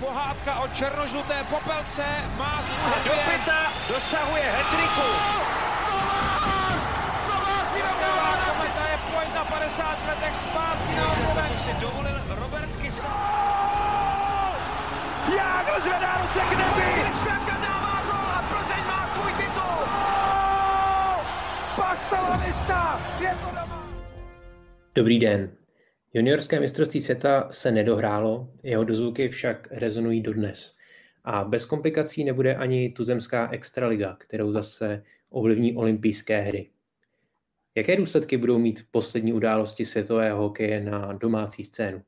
Pohádka o černožluté popelce má svůj hat-trick. Dosahuje hat-tricku. Kometa je pojď na 50 letech zpátky na oboven. Si dovolil Robert Kissel. Jágl zvedá ruce k nebi. Kristianka dává gol a Plzeň má svůj titul. Pastalanista, je to doma. Dobrý den. Juniorské mistrovství světa se nedohrálo, jeho dozvuky však rezonují dodnes. A bez komplikací nebude ani tuzemská extraliga, kterou zase ovlivní olympijské hry. Jaké důsledky budou mít poslední události světového hokeje na domácí scénu?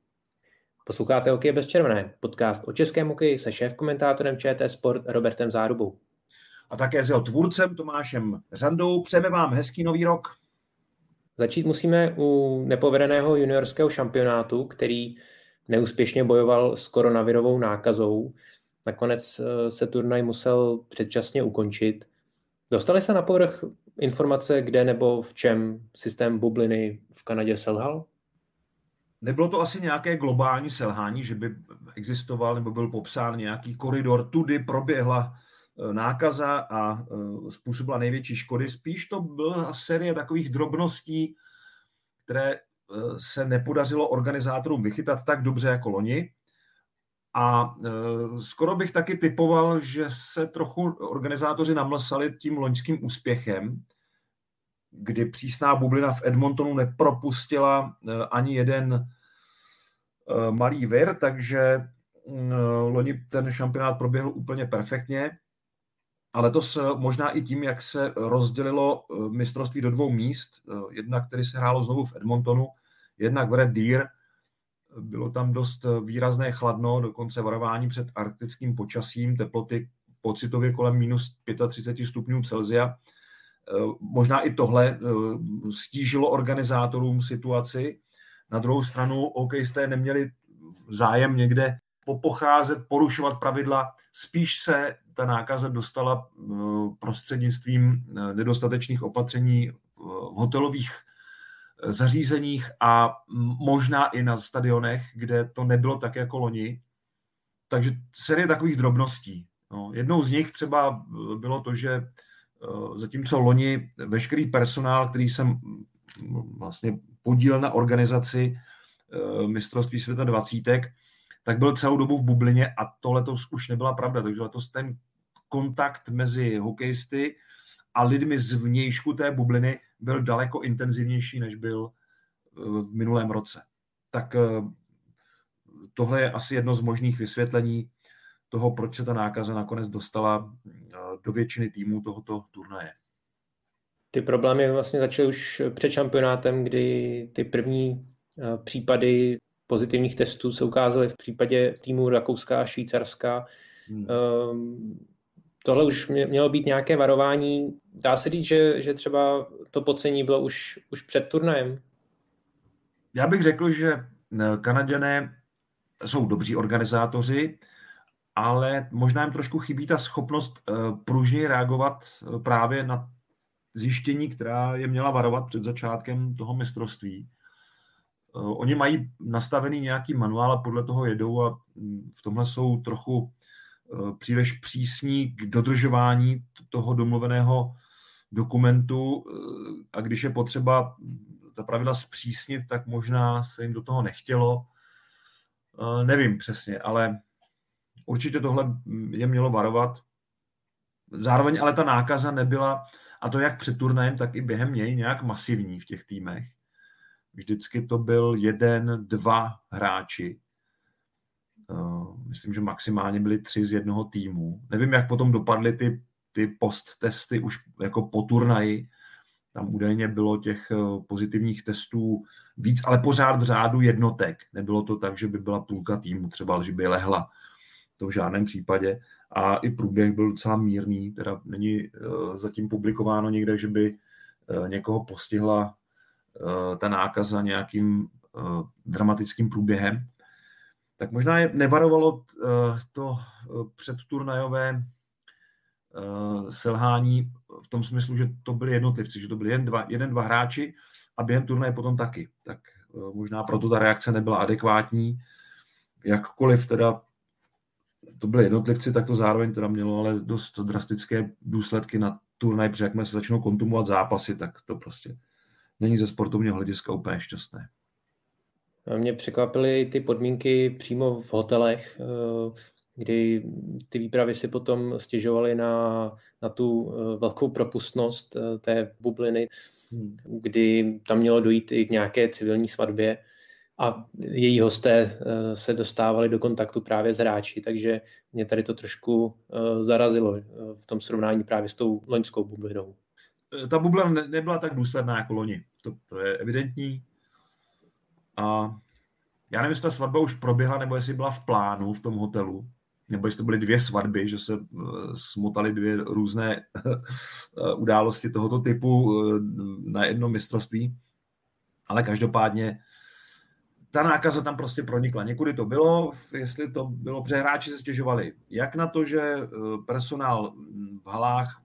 Posloucháte Hokej bez červené, podcast o českém hokeji se šéfkomentátorem ČT Sport Robertem Zárubou. A také s jeho tvůrcem Tomášem Řandou. Přejeme vám hezký nový rok. Začít musíme u nepovedeného juniorského šampionátu, který neúspěšně bojoval s koronavirovou nákazou. Nakonec se turnaj musel předčasně ukončit. Dostaly se na povrch informace, kde nebo v čem systém bubliny v Kanadě selhal? Nebylo to asi nějaké globální selhání, že by existoval nebo byl popsán nějaký koridor, tudy proběhla nákaza a způsobila největší škody. Spíš to byla série takových drobností, které se nepodařilo organizátorům vychytat tak dobře jako loni. A skoro bych taky typoval, že se trochu organizátoři namlsali tím loňským úspěchem, kdy přísná bublina v Edmontonu nepropustila ani jeden malý vir, takže loni ten šampionát proběhl úplně perfektně. Ale to možná i tím, jak se rozdělilo mistrovství do dvou míst. Jednak, který se hrálo znovu v Edmontonu, jednak v Red Deer. Bylo tam dost výrazné chladno, dokonce varování před arktickým počasím, teploty pocitově kolem minus 35 stupňů Celsia. Možná i tohle stížilo organizátorům situaci. Na druhou stranu hokejisté neměli zájem někde popocházet, porušovat pravidla. Spíš se ta nákaza dostala prostřednictvím nedostatečných opatření v hotelových zařízeních a možná i na stadionech, kde to nebylo tak jako loni. Takže série takových drobností. No, jednou z nich třeba bylo to, že zatímco loni veškerý personál, který jsem vlastně podílel na organizaci mistrovství světa 20, tak byl celou dobu v bublině a to letos už nebyla pravda. Takže letos ten kontakt mezi hokejisty a lidmi z vnějšku té bubliny byl daleko intenzivnější, než byl v minulém roce. Tak tohle je asi jedno z možných vysvětlení toho, proč se ta nákaza nakonec dostala do většiny týmů tohoto turnaje. Ty problémy vlastně začaly už před šampionátem, kdy ty první případy pozitivních testů se ukázaly v případě týmů Rakouska a Švýcarska. Tohle už mělo být nějaké varování. Dá se říct, že třeba to podcení bylo už před turnajem? Já bych řekl, že Kanaďané jsou dobří organizátoři, ale možná jim trošku chybí ta schopnost pružněji reagovat právě na zjištění, která je měla varovat před začátkem toho mistrovství. Oni mají nastavený nějaký manuál a podle toho jedou a v tomhle jsou trochu příliš přísní k dodržování toho domluveného dokumentu a když je potřeba ta pravidla zpřísnit, tak možná se jim do toho nechtělo. Nevím přesně, ale určitě tohle je mělo varovat. Zároveň ale ta nákaza nebyla, a to jak před turnajem, tak i během něj, nějak masivní v těch týmech. Vždycky to byl 1, 2 hráči. Myslím, že maximálně byli 3 z jednoho týmu. Nevím, jak potom dopadly ty post-testy už jako po turnaji. Tam údajně bylo těch pozitivních testů víc, ale pořád v řádu jednotek. Nebylo to tak, že by byla půlka týmu třeba, že by lehla. To v žádném případě. A i průběh byl docela mírný. Teda není zatím publikováno někde, že by někoho postihla ta nákaza nějakým dramatickým průběhem, tak možná je nevarovalo to předturnajové selhání v tom smyslu, že to byli jednotlivci, že to byli jeden, dva hráči a během turnaje potom taky. Tak možná proto ta reakce nebyla adekvátní, jakkoliv teda to byli jednotlivci, tak to zároveň teda mělo ale dost drastické důsledky na turnaj, protože jakmile se začnou kontumovat zápasy, tak to prostě není ze sportovního hlediska úplně šťastné. A mě překvapily ty podmínky přímo v hotelech, kdy ty výpravy si potom stěžovaly na tu velkou propustnost té bubliny, kdy tam mělo dojít i k nějaké civilní svatbě a její hosté se dostávali do kontaktu právě s hráči, takže mě tady to trošku zarazilo v tom srovnání právě s tou loňskou bublinou. Ta bublina nebyla tak důsledná jako loni, to je evidentní. A já nevím, jestli ta svatba už proběhla, nebo jestli byla v plánu v tom hotelu, nebo jestli to byly dvě svatby, že se smotaly dvě různé události tohoto typu na jedno mistrovství. Ale každopádně ta nákaza tam prostě pronikla. Někudy to bylo, jestli to bylo, protože hráči se stěžovali jak na to, že personál v halách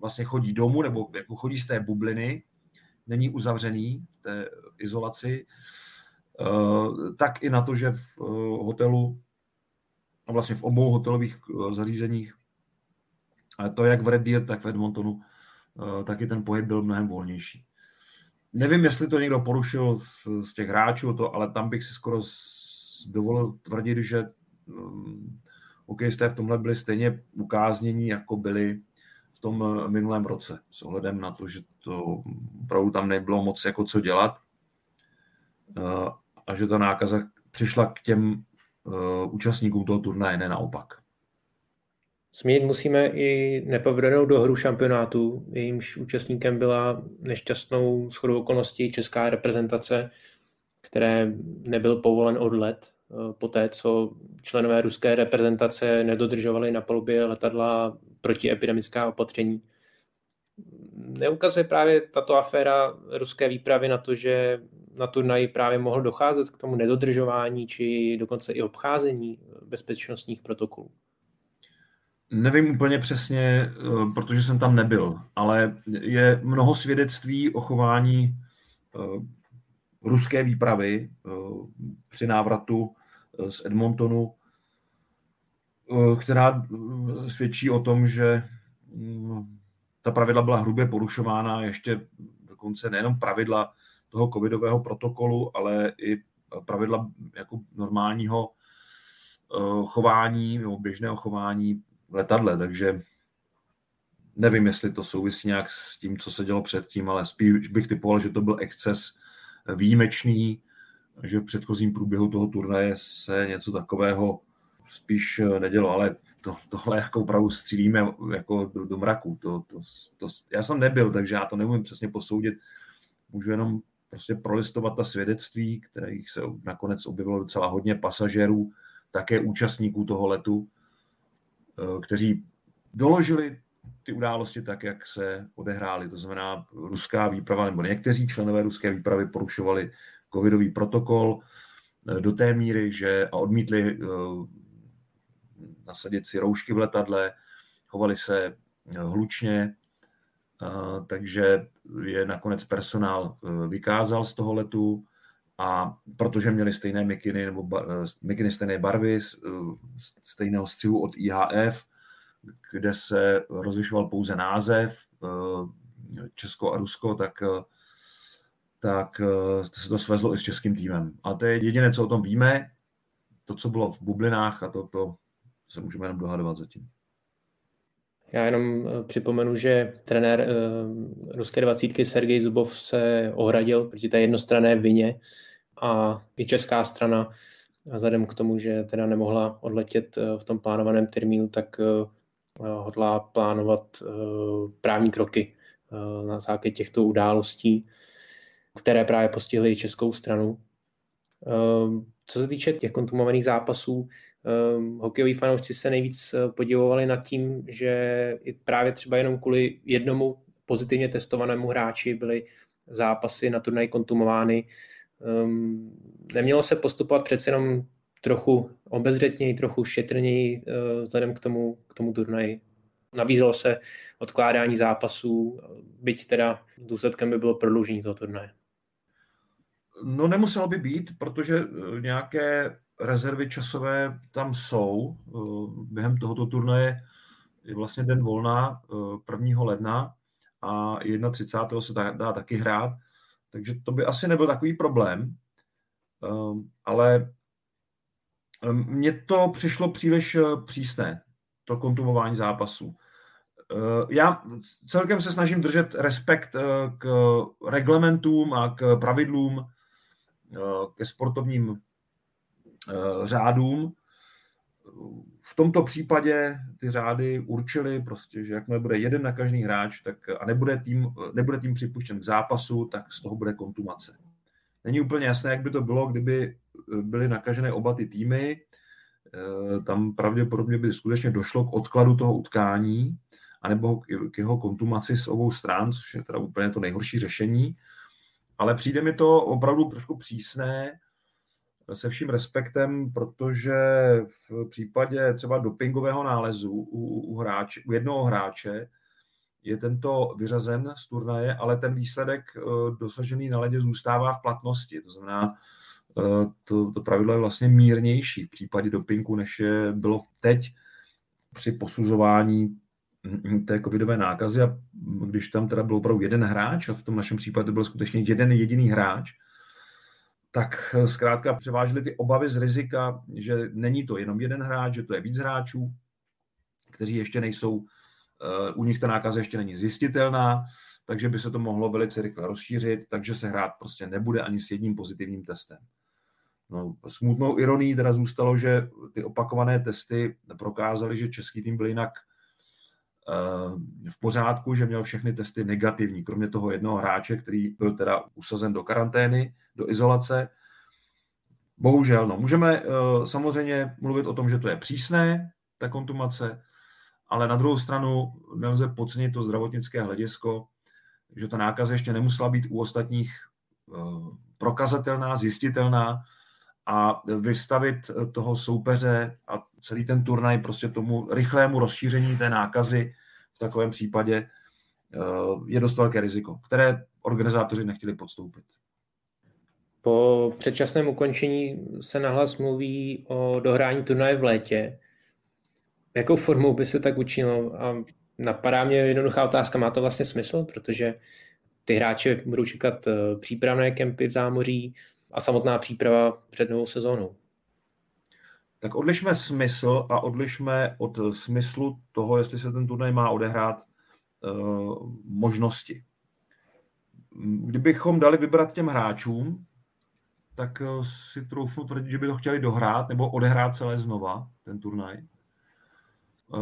vlastně chodí domů, nebo jako chodí z té bubliny, není uzavřený v té izolaci, tak i na to, že v hotelu a vlastně v obou hotelových zařízeních, ale to jak v Red Deer, tak v Edmontonu, taky ten pohyb byl mnohem volnější. Nevím, jestli to někdo porušil z těch hráčů, ale tam bych si skoro dovolil tvrdit, že hokejisté v tomhle byli stejně ukáznění, jako byli v tom minulém roce, s ohledem na to, že to opravdu tam nebylo moc jako co dělat a že ta nákaza přišla k těm účastníkům toho turnaje, ne naopak. Zmínit musíme i nepovedenou dohru šampionátu, jejímž účastníkem byla nešťastnou shodou okolností česká reprezentace, které nebyl povolen odlet poté, co členové ruské reprezentace nedodržovali na palubě letadla protiepidemická opatření. Neukazuje právě tato aféra ruské výpravy na to, že na turnaji právě mohlo docházet k tomu nedodržování či dokonce i obcházení bezpečnostních protokolů? Nevím úplně přesně, protože jsem tam nebyl, ale je mnoho svědectví o chování ruské výpravy při návratu z Edmontonu, která svědčí o tom, že ta pravidla byla hrubě porušována, ještě dokonce nejenom pravidla toho covidového protokolu, ale i pravidla jako normálního chování nebo běžného chování v letadle, takže nevím, jestli to souvisí nějak s tím, co se dělo předtím, ale spíš bych typoval, že to byl exces výjimečný, že v předchozím průběhu toho turnaje se něco takového spíš nedělo, ale tohle jako opravdu střílíme jako do mraku. Já jsem nebyl, takže já to neumím přesně posoudit. Můžu jenom prostě prolistovat ta svědectví, kterých se nakonec objevilo docela hodně pasažérů, také účastníků toho letu, kteří doložili ty události tak, jak se odehrály. To znamená, ruská výprava nebo někteří členové ruské výpravy porušovali covidový protokol do té míry, že a odmítli nasadit si roušky v letadle, chovali se hlučně, takže je nakonec personál vykázal z toho letu a protože měli stejné mikiny nebo mikiny stejné barvy, stejného střihu od IHF, kde se rozlišoval pouze název Česko a Rusko, tak se to svezlo i s českým týmem. A to je jediné, co o tom víme, to, co bylo v bublinách a to se můžeme jenom dohadovat zatím. Já jenom připomenu, že trenér ruské 20 Sergej Zubov se ohradil proti té jednostranné vině a i česká strana vzhledem k tomu, že teda nemohla odletět v tom plánovaném termínu, tak hodlá plánovat právní kroky na základě těchto událostí, které právě postihly českou stranu. Co se týče těch kontumovaných zápasů, hokejoví fanoušci se nejvíc podivovali nad tím, že právě třeba jenom kvůli jednomu pozitivně testovanému hráči byly zápasy na turnaji kontumovány. Nemělo se postupovat přece jenom trochu obezřetněji, trochu šetrněji vzhledem k tomu turnaji. Nabízelo se odkládání zápasů, byť teda důsledkem by bylo prodloužení toho turnaje. No nemuselo by být, protože nějaké rezervy časové tam jsou. Během tohoto turnaje je vlastně den volna 1. ledna a 31. se dá taky hrát, takže to by asi nebyl takový problém, ale mně to přišlo příliš přísné, to kontumování zápasů. Já celkem se snažím držet respekt k reglementům a k pravidlům, ke sportovním řádům. V tomto případě ty řády určily prostě, že jak nebude jeden na každý hráč, tak a nebude tým připuštěn k zápasu, tak z toho bude kontumace. Není úplně jasné, jak by to bylo, kdyby byly nakažené oba ty týmy. Tam pravděpodobně by skutečně došlo k odkladu toho utkání anebo k jeho kontumaci z obou stran, což je teda úplně to nejhorší řešení. Ale přijde mi to opravdu trošku přísné, se vším respektem, protože v případě třeba dopingového nálezu u jednoho hráče je tento vyřazen z turnaje, ale ten výsledek dosažený na ledě zůstává v platnosti. To znamená, to pravidlo je vlastně mírnější v případě dopingu, než je bylo teď při posuzování té covidové nákazy. A když tam teda byl opravdu jeden hráč, a v tom našem případě to byl skutečně jeden jediný hráč, tak zkrátka převážily ty obavy z rizika, že není to jenom jeden hráč, že to je víc hráčů, kteří ještě nejsou, u nich ta nákaza ještě není zjistitelná, takže by se to mohlo velice rychle rozšířit, takže se hrát prostě nebude ani s jedním pozitivním testem. No, smutnou ironií teda zůstalo, že ty opakované testy prokázaly, že český tým byl jinak v pořádku, že měl všechny testy negativní, kromě toho jednoho hráče, který byl teda usazen do karantény, do izolace. Bohužel, no, můžeme samozřejmě mluvit o tom, že to je přísné, ta kontumace, ale na druhou stranu nelze podcenit to zdravotnické hledisko, že ta nákaza ještě nemusela být u ostatních prokazatelná, zjistitelná a vystavit toho soupeře a celý ten turnaj prostě tomu rychlému rozšíření té nákazy v takovém případě je dost velké riziko, které organizátoři nechtěli podstoupit. Po předčasném ukončení se nahlas mluví o dohrání turnaje v létě. Jakou formou by se tak učinilo? A napadá mě jednoduchá otázka, má to vlastně smysl? Protože ty hráči budou čekat přípravné kempy v zámoří a samotná příprava před novou sezónou. Tak odlišme smysl a odlišme od smyslu toho, jestli se ten turnaj má odehrát možnosti. Kdybychom dali vybrat těm hráčům, tak si troufnu tvrdit, že by to chtěli dohrát nebo odehrát celé znova, ten turnaj.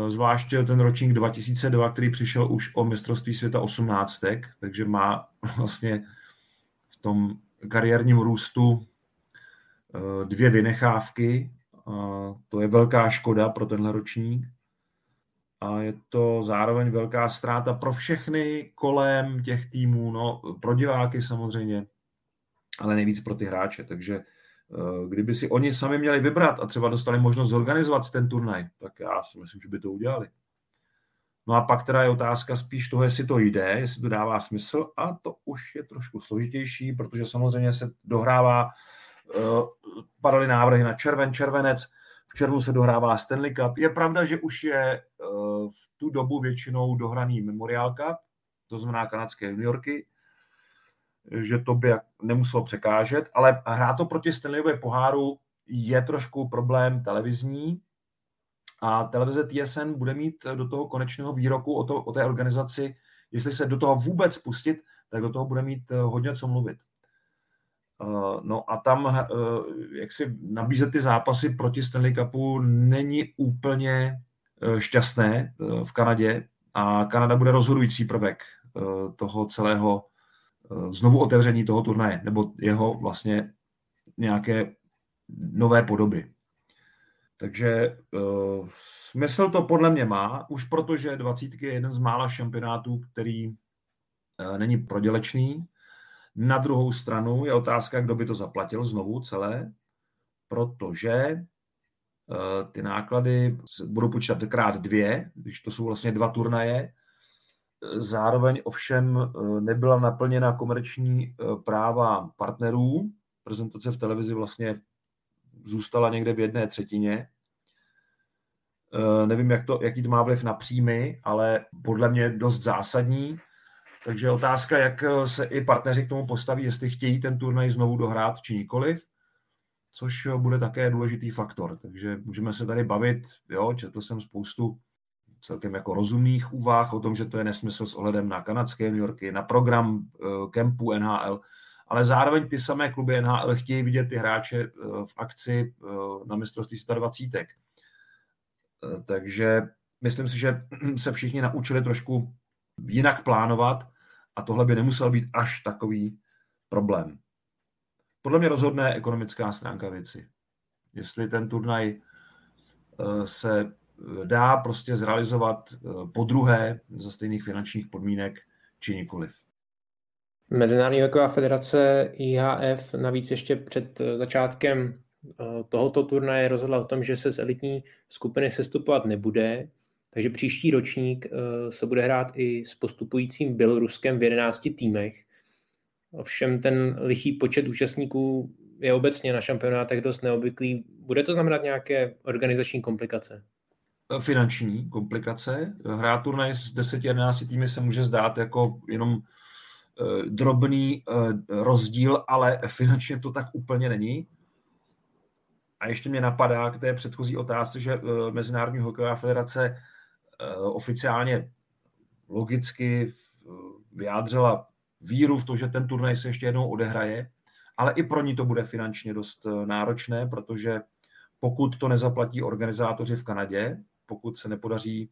Zvláště ten ročník 2002, který přišel už o mistrovství světa 18, takže má vlastně v tom kariérním růstu 2 vynechávky. To je velká škoda pro tenhle ročník a je to zároveň velká ztráta pro všechny kolem těch týmů, no, pro diváky samozřejmě, ale nejvíc pro ty hráče, takže kdyby si oni sami měli vybrat a třeba dostali možnost zorganizovat ten turnaj, tak já si myslím, že by to udělali. No a pak teda je otázka spíš toho, jestli to jde, jestli to dává smysl, a to už je trošku složitější, protože samozřejmě se dohrává, padaly návrhy na červen, červenec, v červnu se dohrává Stanley Cup. Je pravda, že už je v tu dobu většinou dohraný Memorial Cup, to znamená kanadské juniorky, že to by nemuselo překážet, ale hrát to proti Stanleyově poháru je trošku problém televizní a televize TSN bude mít do toho konečného výroku o té organizaci, jestli se do toho vůbec pustit, tak do toho bude mít hodně co mluvit. No a tam, jak si nabízet ty zápasy proti Stanley Cupu, není úplně šťastné v Kanadě a Kanada bude rozhodující prvek toho celého znovu otevření toho turnaje, nebo jeho vlastně nějaké nové podoby. Takže smysl to podle mě má, už protože 20 je jeden z mála šampionátů, který není prodělečný. Na druhou stranu je otázka, kdo by to zaplatil znovu celé, protože ty náklady budou počítat krát 2, když to jsou vlastně 2 turnaje. Zároveň ovšem nebyla naplněna komerční práva partnerů. Prezentace v televizi vlastně zůstala někde v jedné třetině. Nevím, jaký to má vliv na příjmy, ale podle mě dost zásadní. Takže otázka, jak se i partneři k tomu postaví, jestli chtějí ten turnaj znovu dohrát, či nikoliv, což bude také důležitý faktor. Takže můžeme se tady bavit, jo, četl jsem spoustu celkem jako rozumných úvah o tom, že to je nesmysl s ohledem na kanadské juniorky, na program kempu NHL, ale zároveň ty samé kluby NHL chtějí vidět ty hráče v akci na mistrovství 120. Takže myslím si, že se všichni naučili trošku jinak plánovat a tohle by nemusel být až takový problém. Podle mě rozhodne ekonomická stránka věci. Jestli ten turnaj se dá prostě zrealizovat podruhé za stejných finančních podmínek či nikoliv. Mezinárodní hokejová federace IHF navíc ještě před začátkem tohoto turnaje rozhodla o tom, že se z elitní skupiny sestupovat nebude, takže příští ročník se bude hrát i s postupujícím Běloruskem v 11 týmech. Ovšem ten lichý počet účastníků je obecně na šampionátech dost neobvyklý. Bude to znamenat nějaké organizační komplikace? Finanční komplikace. Hrát turnaj s 10-11 týmy se může zdát jako jenom drobný rozdíl, ale finančně to tak úplně není. A ještě mě napadá k té předchozí otázce, že Mezinárodní hokejová federace oficiálně logicky vyjádřila víru v to, že ten turnaj se ještě jednou odehraje, ale i pro ní to bude finančně dost náročné, protože pokud to nezaplatí organizátoři v Kanadě, pokud se nepodaří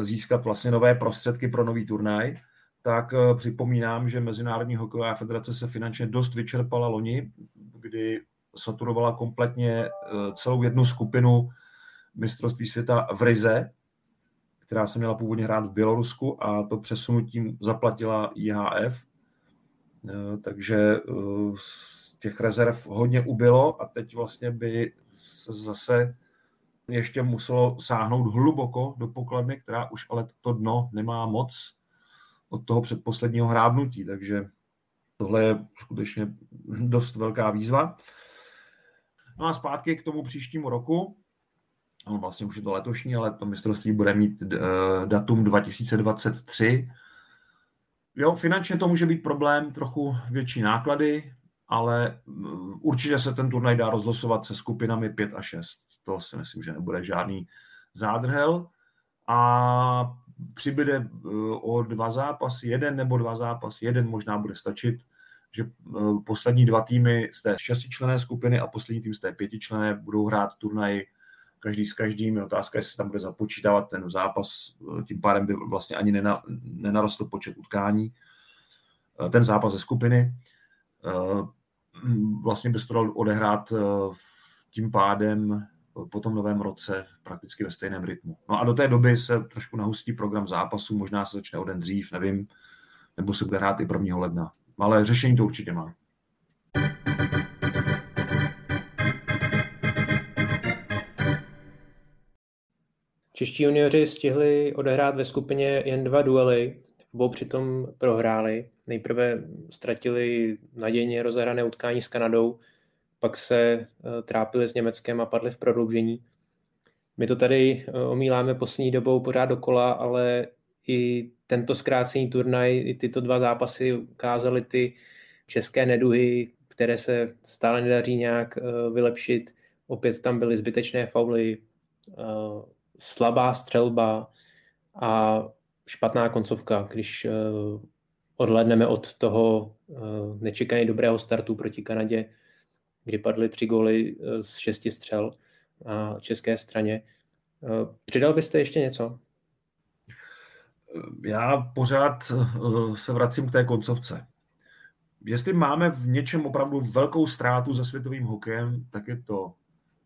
získat vlastně nové prostředky pro nový turnaj, tak připomínám, že Mezinárodní hokejová federace se finančně dost vyčerpala loni, kdy saturovala kompletně celou jednu skupinu mistrovství světa v Rize, která se měla původně hrát v Bělorusku a to přesunutím zaplatila IHF. Takže těch rezerv hodně ubylo a teď vlastně by se zase ještě muselo sáhnout hluboko do pokladny, která už ale to dno nemá moc od toho předposledního hrábnutí. Takže tohle je skutečně dost velká výzva. No a zpátky k tomu příštímu roku. No vlastně už je to letošní, ale to mistrovství bude mít datum 2023. Jo, finančně to může být problém, trochu větší náklady, ale určitě se ten turnaj dá rozlosovat se skupinami 5 a 6. To si myslím, že nebude žádný zádrhel. A přibude o 2 zápasy, 1 nebo 2 zápasy, 1 možná bude stačit, že poslední 2 týmy z té 6členné skupiny a poslední tým z té 5členné budou hrát turnaj každý s každým. Je otázka, jestli tam bude započítávat ten zápas, tím pádem by vlastně ani nenarostl počet utkání. Ten zápas ze skupiny vlastně by se to dal odehrát tím pádem po tom novém roce prakticky ve stejném rytmu. No a do té doby se trošku nahustí program zápasů, možná se začne o den dřív, nevím, nebo se bude hrát i 1. ledna. Ale řešení to určitě má. Čeští junioři stihli odehrát ve skupině jen 2 duely, obou přitom prohráli. Nejprve ztratili nadějně rozehrané utkání s Kanadou, pak se trápili s Německem a padli v prodloužení. My to tady omíláme poslední dobou pořád dokola, ale i tento zkrácený turnaj, i tyto 2 zápasy ukázaly ty české neduhy, které se stále nedaří nějak vylepšit. Opět tam byly zbytečné fauly, slabá střelba a špatná koncovka, když odhlédneme od toho nečekaně dobrého startu proti Kanadě, kdy padly 3 góly z 6 střel na české straně. Přidal byste ještě něco? Já pořád se vracím k té koncovce. Jestli máme v něčem opravdu velkou ztrátu za světovým hokejem, tak je to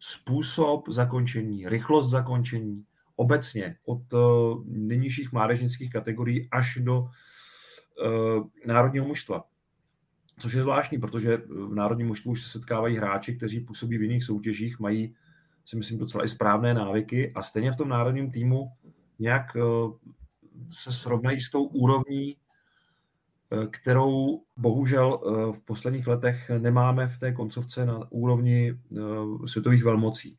způsob zakončení, rychlost zakončení, obecně od nejnižších mládežnických kategorií až do národního mužstva. Což je zvláštní, protože v národním mužstvu už se setkávají hráči, kteří působí v jiných soutěžích, mají, si myslím, docela i správné návyky a stejně v tom národním týmu nějak se srovnají s tou úrovní kterou bohužel v posledních letech nemáme v té koncovce na úrovni světových velmocí.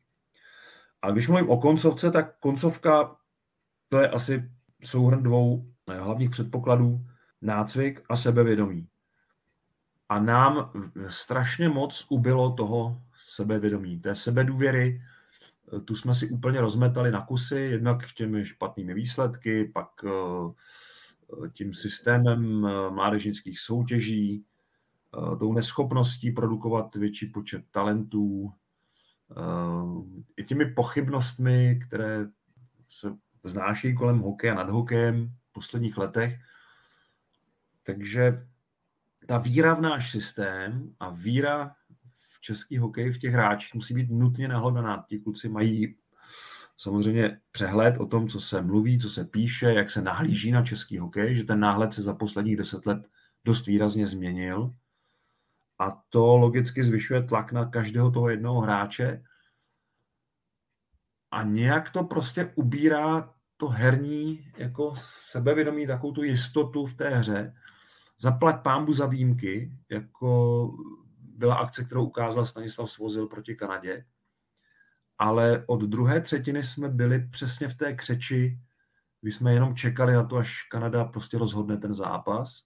A když mluvím o koncovce, tak koncovka to je asi souhrn dvou hlavních předpokladů: nácvik a sebevědomí. A nám strašně moc ubylo toho sebevědomí, té sebedůvěry. Tu jsme si úplně rozmetali na kusy, jednak těmi špatnými výsledky, pak tím systémem mládežnických soutěží, tou neschopností produkovat větší počet talentů, i těmi pochybnostmi, které se znáší kolem hokeje a nad hokejem v posledních letech. Takže ta víra v náš systém a víra v český hokej, v těch hráčích, musí být nutně nahledaná. Ti kluci mají samozřejmě přehled o tom, co se mluví, co se píše, jak se nahlíží na český hokej, že ten náhled se za posledních 10 let dost výrazně změnil. A to logicky zvyšuje tlak na každého toho jednoho hráče. A nějak to prostě ubírá to herní jako sebevědomí, takovou tu jistotu v té hře. Zaplať pánbu za výjimky, jako byla akce, kterou ukázal Stanislav Svozil proti Kanadě. Ale od druhé třetiny jsme byli přesně v té křeči, kdy jsme jenom čekali na to, až Kanada prostě rozhodne ten zápas.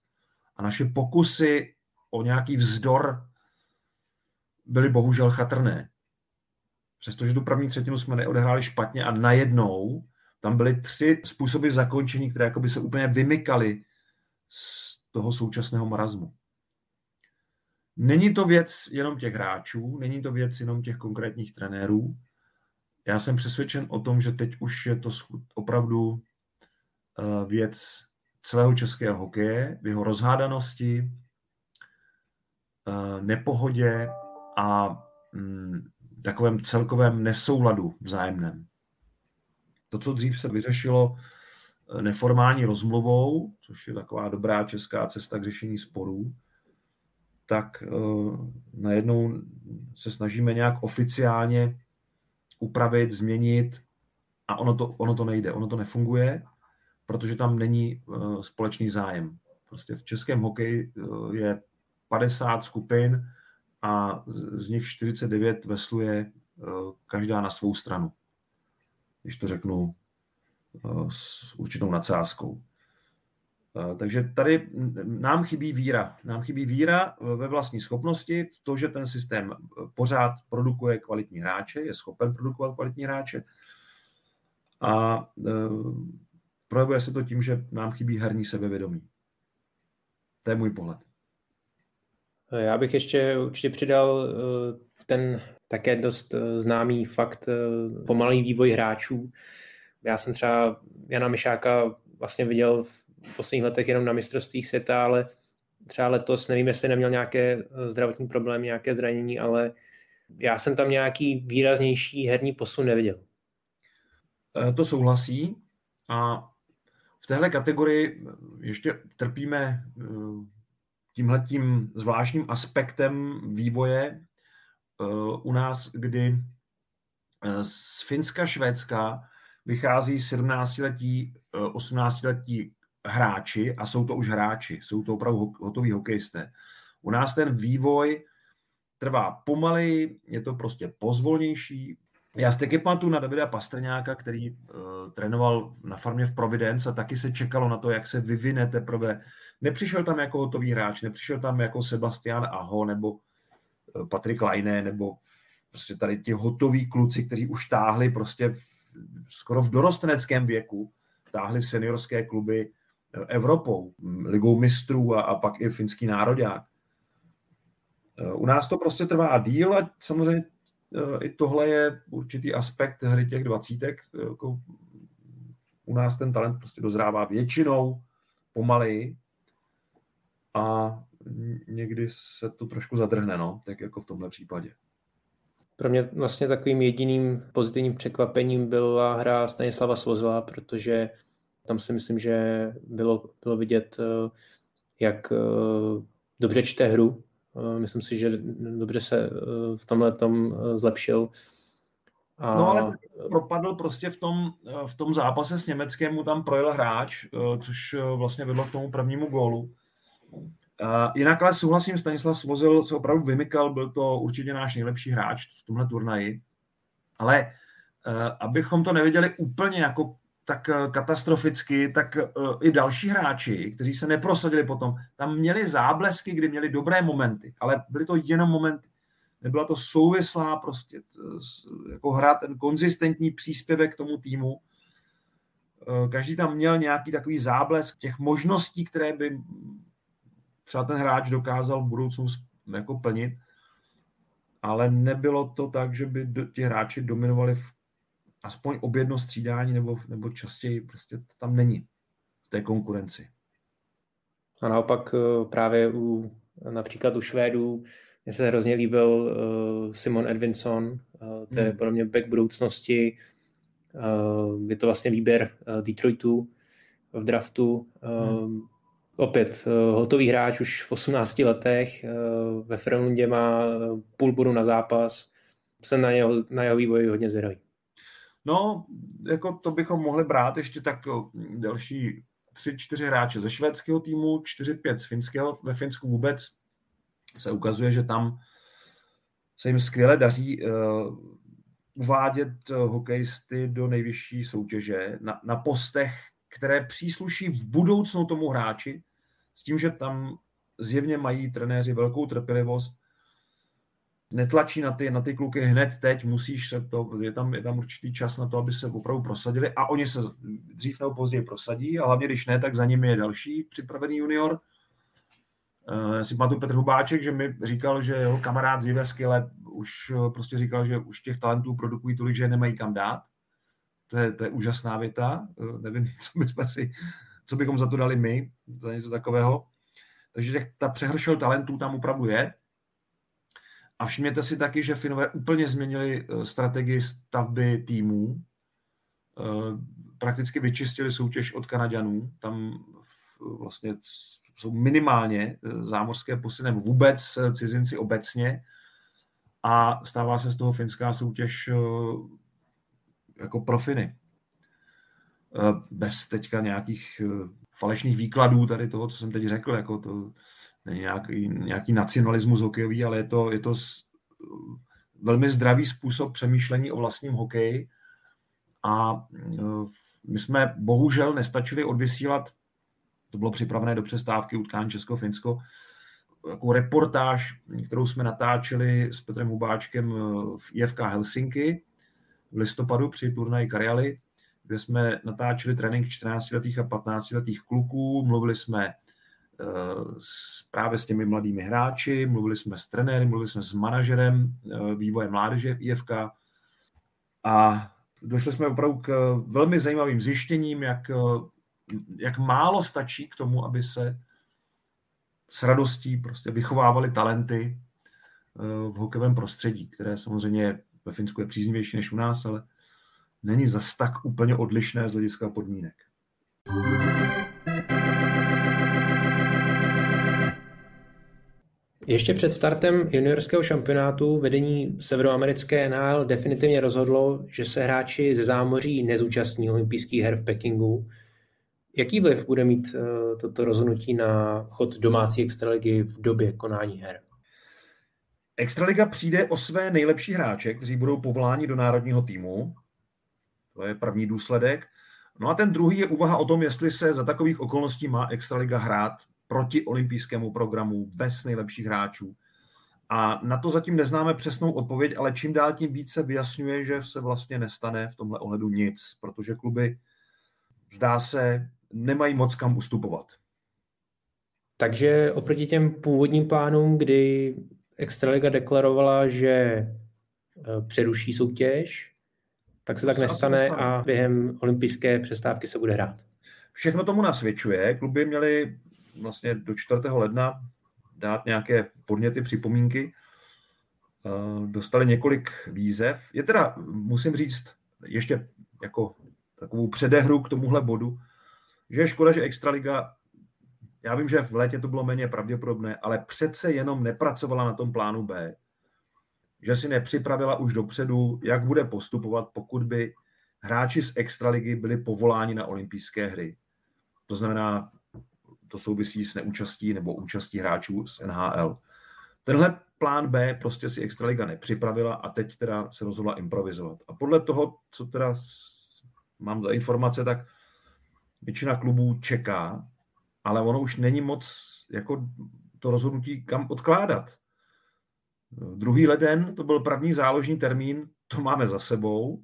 A naše pokusy o nějaký vzdor byly bohužel chatrné. Přestože tu první třetinu jsme neodehráli špatně a najednou tam byly 3 způsoby zakončení, které jakoby se úplně vymykaly z toho současného marazmu. Není to věc jenom těch hráčů, není to věc jenom těch konkrétních trenérů. Já jsem přesvědčen o tom, že teď už je to opravdu věc celého českého hokeje, v jeho rozhádanosti, nepohodě a takovém celkovém nesouladu vzájemném. To, co dřív se vyřešilo neformální rozmluvou, což je taková dobrá česká cesta k řešení sporů, tak najednou se snažíme nějak oficiálně upravit, změnit a ono to nejde, ono to nefunguje, protože tam není společný zájem. Prostě v českém hokeji je 50 skupin a z nich 49 vesluje každá na svou stranu, když to řeknu s určitou nadsázkou. Takže tady nám chybí víra ve vlastní schopnosti, v to, že ten systém pořád produkuje kvalitní hráče, je schopen produkovat kvalitní hráče a projevuje se to tím, že nám chybí herní sebevědomí. To je můj pohled. Já bych ještě určitě přidal ten také dost známý fakt pomalý vývoj hráčů. Já jsem třeba Jana Myšáka vlastně viděl v posledních letech jenom na mistrovstvích světa, ale třeba letos, nevím, jestli neměl nějaké zdravotní problémy, nějaké zranění, ale já jsem tam nějaký výraznější herní posun neviděl. To souhlasí a v téhle kategorii ještě trpíme tímhletím zvláštním aspektem vývoje u nás, kdy z Finska, Švédska vychází 17-letí, 18-letí hráči a jsou to už hráči, jsou to opravdu hotoví hokejisté. U nás ten vývoj trvá pomaleji, je to prostě pozvolnější. Já si taky pamatuju na Davida Pastrňáka, který trénoval na farmě v Providence a taky se čekalo na to, jak se vyvine teprve. Nepřišel tam jako hotový hráč, nepřišel tam jako Sebastian Aho nebo Patrik Laine nebo prostě tady ti hotoví kluci, kteří už táhli prostě skoro v dorosteneckém věku, táhli seniorské kluby Evropou, ligou mistrů a pak i finský nároďák. U nás to prostě trvá díl a samozřejmě i tohle je určitý aspekt hry těch 20. U nás ten talent prostě dozrává většinou pomaleji a někdy se to trošku zadrhne, no, tak jako v tomhle případě. Pro mě vlastně takovým jediným pozitivním překvapením byla hra Stanislava Svozila, protože tam si myslím, že bylo vidět, jak dobře čte hru. Myslím si, že dobře se v tomhle tom zlepšil. A... No ale propadl prostě v tom zápase s Německem, mu tam projel hráč, což vlastně vedlo k tomu prvnímu gólu. Jinak ale souhlasím, Stanislav Svozil se opravdu vymykal, byl to určitě náš nejlepší hráč v tomhle turnaji, ale abychom to neviděli úplně jako tak katastroficky, tak i další hráči, kteří se neprosadili potom, tam měli záblesky, kdy měli dobré momenty, ale byly to jenom momenty. Nebyla to souvislá prostě jako hra, ten konzistentní příspěvek k tomu týmu. Každý tam měl nějaký takový záblesk těch možností, které by třeba ten hráč dokázal v budoucnu jako plnit, ale nebylo to tak, že by ti hráči dominovali v aspoň objedno střídání nebo častěji, prostě tam není v té konkurenci. A naopak právě například u Švédů mně se hrozně líbil Simon Edvinsson, to je pro mě back budoucnosti, je to vlastně výběr Detroitu v draftu. Opět hotový hráč už v 18 letech, ve Frölundě má půl bodu na zápas, jsem na jeho vývoji hodně zvědavý. No, jako to bychom mohli brát ještě tak další 3-4 hráče ze švédského týmu, 4-5 z finského. Ve Finsku vůbec se ukazuje, že tam se jim skvěle daří uvádět hokejisty do nejvyšší soutěže na postech, které přísluší v budoucnu tomu hráči, s tím, že tam zjevně mají trenéři velkou trpělivost, netlačí na ty kluky hned teď, musíš se to, je tam určitý čas na to, aby se opravdu prosadili a oni se dřív nebo později prosadí a hlavně když ne, tak za nimi je další připravený junior. Si pamatuju Petr Hubáček, že mi říkal, že jeho kamarád z Jiversky, ale už prostě říkal, že už těch talentů produkují tolik, že nemají kam dát. To je úžasná věta. Nevím, co bychom za to dali my, za něco takového. Takže ta přehršel talentů tam opravdu je. A všimněte si taky, že Finové úplně změnili strategii stavby týmů. Prakticky vyčistili soutěž od Kanaďanů. Tam vlastně jsou minimálně zámořské posily, nebo vůbec cizinci obecně. A stává se z toho finská soutěž jako pro Finy. Bez teďka nějakých falešných výkladů tady toho, co jsem teď řekl, jako to není nějaký nacionalismus hokejový, ale je to velmi zdravý způsob přemýšlení o vlastním hokeji a my jsme bohužel nestačili odvysílat, to bylo připravené do přestávky utkání Česko-Finsko, jako reportáž, kterou jsme natáčeli s Petrem Hubáčkem v IFK Helsinki v listopadu při turnaji Karjaly, kde jsme natáčeli trénink 14letých a 15letých kluků, mluvili jsme právě s těmi mladými hráči, mluvili jsme s trenéry, mluvili jsme s manažerem vývoje mládeže v IFK a došli jsme opravdu k velmi zajímavým zjištěním, jak málo stačí k tomu, aby se s radostí prostě vychovávaly talenty v hokejovém prostředí, které samozřejmě ve Finsku je příznivější než u nás, ale není zas tak úplně odlišné z hlediska podmínek. Ještě před startem juniorského šampionátu vedení severoamerické NHL definitivně rozhodlo, že se hráči ze zámoří nezúčastní olympijských her v Pekingu. Jaký vliv bude mít toto rozhodnutí na chod domácí extraligy v době konání her? Extraliga přijde o své nejlepší hráče, kteří budou povoláni do národního týmu. To je první důsledek. No a ten druhý je úvaha o tom, jestli se za takových okolností má extraliga hrát proti olympijskému programu bez nejlepších hráčů. A na to zatím neznáme přesnou odpověď, ale čím dál tím více vyjasňuje, že se vlastně nestane v tomhle ohledu nic, protože kluby, zdá se, nemají moc kam ustupovat. Takže oproti těm původním plánům, kdy extraliga deklarovala, že přeruší soutěž, tak se tak nestane a během olympijské přestávky se bude hrát. Všechno tomu nasvědčuje. Kluby měly vlastně do 4. ledna dát nějaké podněty, připomínky. Dostali několik výzev. Je teda, musím říct, ještě jako takovou předehru k tomuhle bodu, že je škoda, že extraliga, já vím, že v létě to bylo méně pravděpodobné, ale přece jenom nepracovala na tom plánu B, že si nepřipravila už dopředu, jak bude postupovat, pokud by hráči z extraligy byli povoláni na olympijské hry. To znamená to souvisí s neúčastí nebo účastí hráčů z NHL. Tenhle plán B prostě si Extraliga nepřipravila a teď teda se rozhodla improvizovat. A podle toho, co teda mám za informace, tak většina klubů čeká, ale ono už není moc jako to rozhodnutí kam odkládat. 2. leden, to byl první záložní termín, to máme za sebou.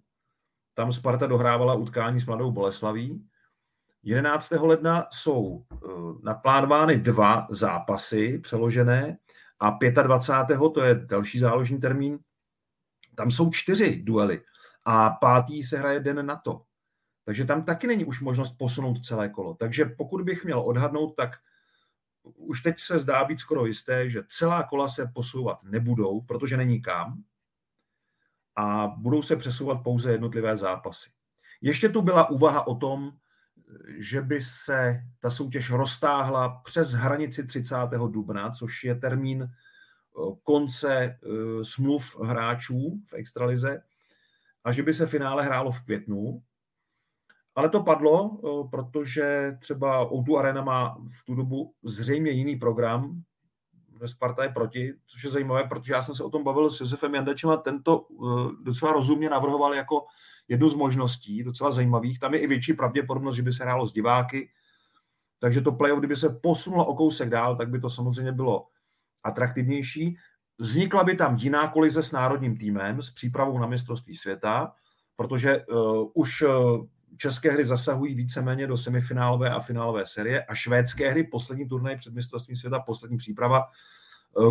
Tam Sparta dohrávala utkání s Mladou Boleslaví. 11. ledna jsou naplánovány 2 zápasy přeložené a 25. to je další záložní termín. Tam jsou 4 duely a 5. se hraje den na to. Takže tam taky není už možnost posunout celé kolo. Takže pokud bych měl odhadnout, tak už teď se zdá být skoro jisté, že celá kola se posouvat nebudou, protože není kam. A budou se přesouvat pouze jednotlivé zápasy. Ještě tu byla úvaha o tom, že by se ta soutěž roztáhla přes hranici 30. dubna, což je termín konce smluv hráčů v extralize, a že by se finále hrálo v květnu. Ale to padlo, protože třeba O2 Arena má v tu dobu zřejmě jiný program, Sparta je proti, což je zajímavé, protože já jsem se o tom bavil s Josefem Jandačem a tento docela rozumně navrhoval jako jednu z možností, docela zajímavých. Tam je i větší pravděpodobnost, že by se hrálo s diváky, takže to playoff, kdyby se posunulo o kousek dál, tak by to samozřejmě bylo atraktivnější. Vznikla by tam jiná kolize s národním týmem, s přípravou na mistrovství světa, protože už české hry zasahují víceméně do semifinálové a finálové série a švédské hry, poslední turnaj před mistrovstvím světa, poslední příprava,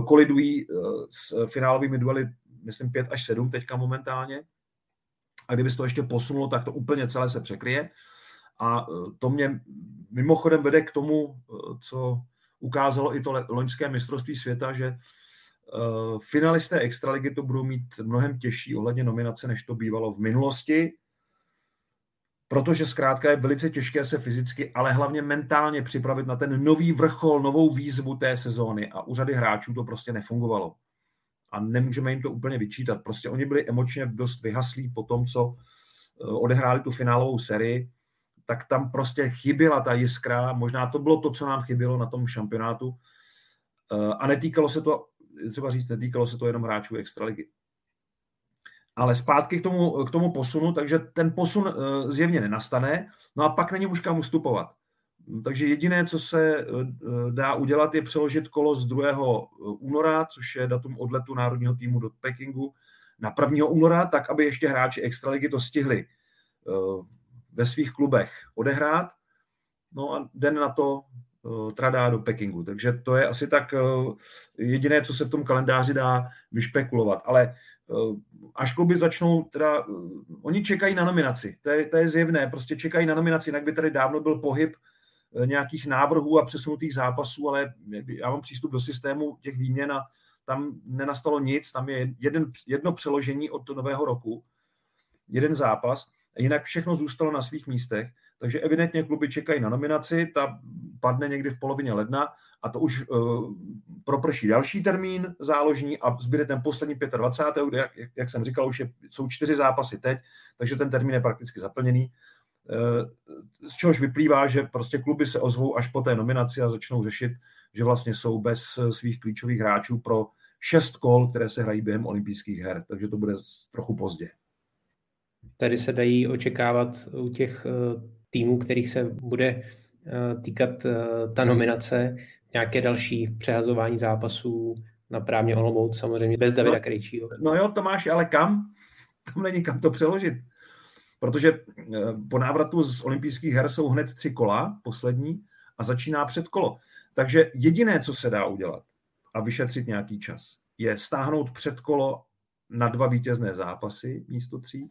kolidují s finálovými duely, myslím 5 až 7 teďka momentálně. A kdyby se to ještě posunulo, tak to úplně celé se překryje. A to mě mimochodem vede k tomu, co ukázalo i to loňské mistrovství světa, že finalisté extraligy to budou mít mnohem těžší ohledně nominace, než to bývalo v minulosti. Protože zkrátka je velice těžké se fyzicky, ale hlavně mentálně připravit na ten nový vrchol, novou výzvu té sezóny a u řady hráčů to prostě nefungovalo. A nemůžeme jim to úplně vyčítat. Prostě oni byli emočně dost vyhaslí po tom, co odehráli tu finálovou sérii, tak tam prostě chyběla ta jiskra, možná to bylo to, co nám chybělo na tom šampionátu a netýkalo se to, třeba říct, netýkalo se to jenom hráčů extraligy. Ale zpátky k tomu posunu, takže ten posun zjevně nenastane, no a pak není už kam ustupovat. Takže jediné, co se dá udělat, je přeložit kolo z 2. února, což je datum odletu národního týmu do Pekingu, na 1. února, tak aby ještě hráči extraligy to stihli ve svých klubech odehrát, no a den na to tradá do Pekingu. Takže to je asi tak jediné, co se v tom kalendáři dá vyšpekulovat, ale až kluby začnou, teda oni čekají na nominaci, to je zjevné, prostě čekají na nominaci, jinak by tady dávno byl pohyb nějakých návrhů a přesunutých zápasů, ale já mám přístup do systému těch výměn a tam nenastalo nic, tam je jedno přeložení od nového roku, jeden zápas, jinak všechno zůstalo na svých místech, takže evidentně kluby čekají na nominaci, ta padne někdy v polovině ledna a to už proprší další termín záložní a zbyde ten poslední 25. kde, jak jsem říkal, už jsou 4 zápasy teď, takže ten termín je prakticky zaplněný, z čehož vyplývá, že prostě kluby se ozvou až po té nominaci a začnou řešit, že vlastně jsou bez svých klíčových hráčů pro 6 kol, které se hrají během olympijských her, takže to bude trochu pozdě. Tady se dají očekávat u těch týmů, kterých se bude týkat ta nominace, nějaké další přehazování zápasů na právě Olomouc, samozřejmě bez Davida Krejčího. No jo, Tomáš, ale kam? Tam není kam to přeložit. Protože po návratu z olympijských her jsou hned 3 kola, poslední, a začíná předkolo. Takže jediné, co se dá udělat a vyšetřit nějaký čas, je stáhnout předkolo na 2 vítězné zápasy místo 3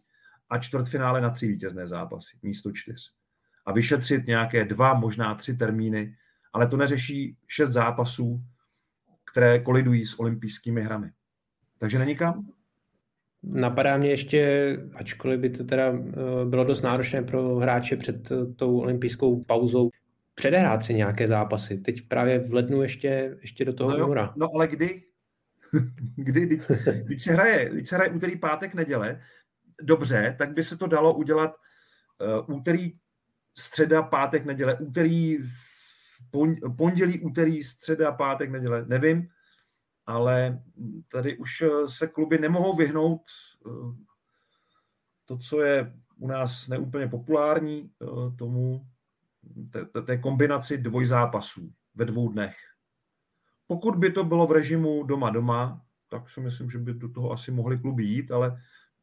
a čtvrtfinále na 3 vítězné zápasy místo 4. A vyšetřit nějaké 2, možná 3 termíny, ale to neřeší 6 zápasů, které kolidují s olympijskými hrami. Takže není kam? Napadá mě ještě, ačkoliv by to teda bylo dost náročné pro hráče před tou olympijskou pauzou, předehrát si nějaké zápasy. Teď právě v lednu ještě do toho února. No ale kdy? Když se hraje úterý, pátek, neděle, dobře, tak by se to dalo udělat úterý, středa, pátek, neděle, úterý, pondělí, úterý, středa, pátek, neděle, nevím, ale tady už se kluby nemohou vyhnout to, co je u nás neúplně populární, tomu té kombinaci dvojzápasů ve dvou dnech. Pokud by to bylo v režimu doma-doma, tak si myslím, že by do toho asi mohli kluby jít, ale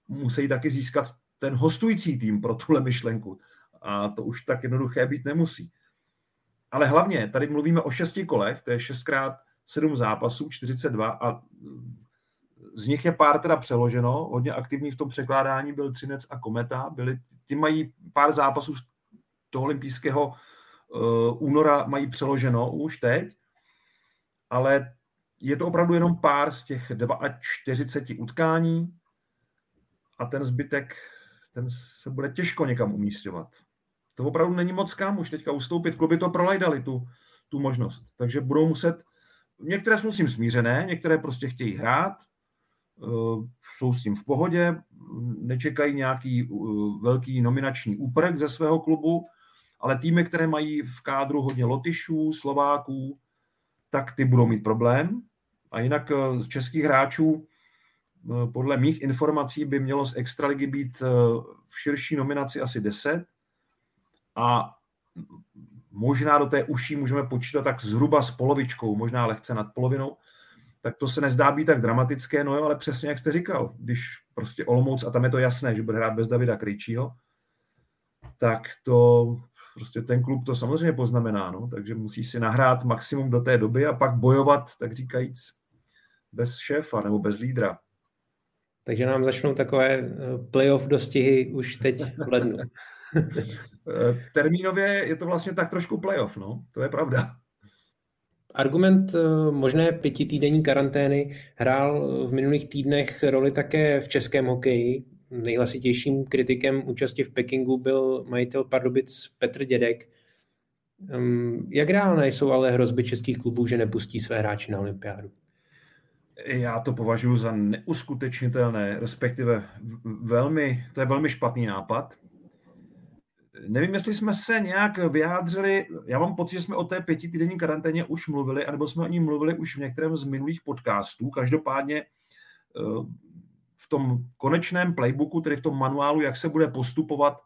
musí taky získat ten hostující tým pro tuhle myšlenku. A to už tak jednoduché být nemusí. Ale hlavně, tady mluvíme o 6 kolech, to je 6x7 zápasů, 42 a z nich je pár teda přeloženo, hodně aktivní v tom překládání byl Třinec a Kometa, ty mají pár zápasů z toho olympijského února mají přeloženo už teď, ale je to opravdu jenom pár z těch 42 utkání a ten zbytek, ten se bude těžko někam umísťovat. To opravdu není moc kam už teďka ustoupit, kluby to prolajdali tu možnost, takže budou muset, některé jsou s tím smířené, některé prostě chtějí hrát, jsou s tím v pohodě, nečekají nějaký velký nominační úprk ze svého klubu, ale týmy, které mají v kádru hodně Lotyšů, Slováků, tak ty budou mít problém. A jinak z českých hráčů podle mých informací by mělo z extraligy být v širší nominaci asi 10 a možná do té uší můžeme počítat tak zhruba s polovičkou, možná lehce nad polovinou, tak to se nezdá být tak dramatické, no jo, ale přesně jak jste říkal, když prostě Olomouc, a tam je to jasné, že bude hrát bez Davida Krejčího, tak to prostě ten klub to samozřejmě poznamená, no, takže musí si nahrát maximum do té doby a pak bojovat, tak říkajíc, bez šéfa nebo bez lídra. Takže nám začnou takové playoff dostihy už teď v lednu. Termínově je to vlastně tak trošku playoff, no, to je pravda. Argument možné 5týdenní karantény hrál v minulých týdnech roli také v českém hokeji. Nejhlasitějším kritikem účasti v Pekingu byl majitel Pardubic Petr Dědek. Jak reálné jsou ale hrozby českých klubů, že nepustí své hráči na olympiádu? Já to považuji za neuskutečnitelné, respektive to je velmi špatný nápad. Nevím, jestli jsme se nějak vyjádřili, já mám pocit, že jsme o té 5týdenní karanténě už mluvili, anebo jsme o ní mluvili už v některém z minulých podcastů. Každopádně v tom konečném playbooku, tedy v tom manuálu, jak se bude postupovat